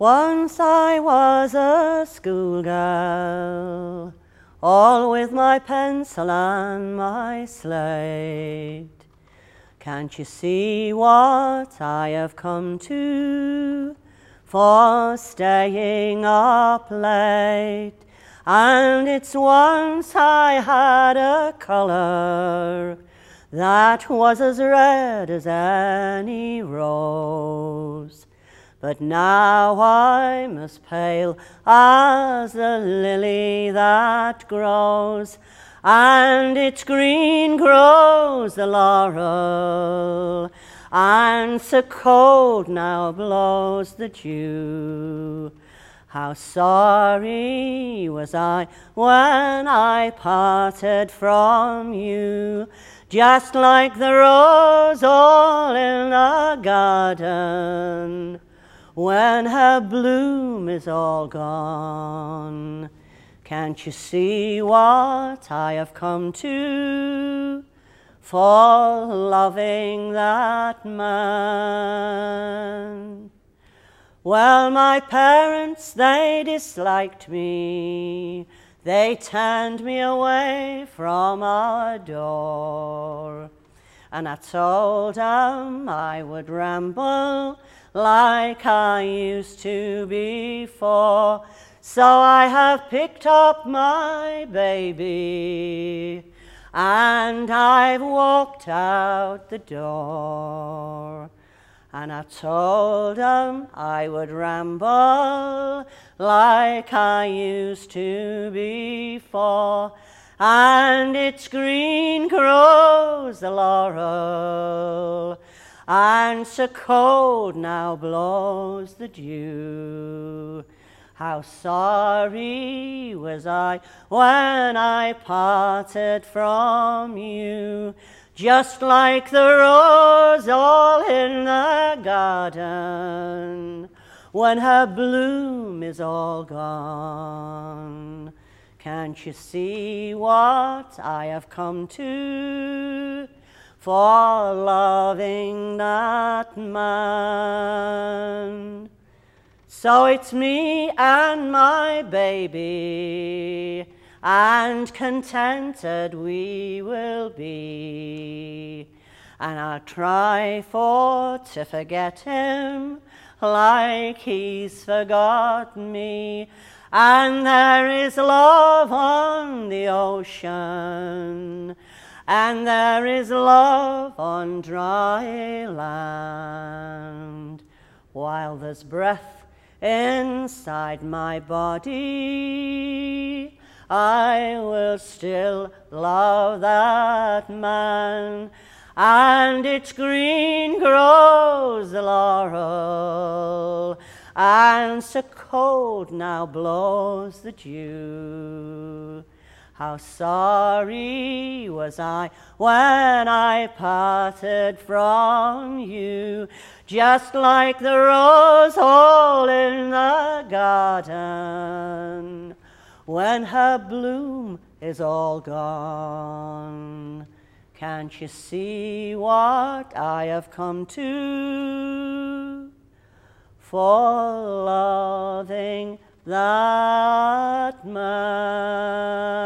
Once I was a schoolgirl, all with my pencil and my slate. Can't you see what I have come to for staying up late? And it's once I had a colour that was as red as any rose. But now I'm as pale as the lily that grows, and its green grows the laurel, and so cold now blows the dew. How sorry was I when I parted from you, just like the rose all in the garden, when her bloom is all gone. Can't you see what I have come to for loving that man? Well, my parents, they disliked me. They turned me away from our door. And I told them I would ramble like I used to before. So I have picked up my baby and I've walked out the door. And I told them I would ramble like I used to before. And its green grows the laurel, and so cold now blows the dew. How sorry was I when I parted from you, just like the rose all in the garden, when her bloom is all gone. Can't you see what I have come to for loving that man? So it's me and my baby, and contented we will be. And I'll try for to forget him like he's forgotten me. And there is love on the ocean, and there is love on dry land, while there's breath inside my body, I will still love that man. And its green grows the laurel, and so cold now blows the dew. How sorry was I when I parted from you, just like the rose all in the garden, when her bloom is all gone. Can't you see what I have come to for loving that man?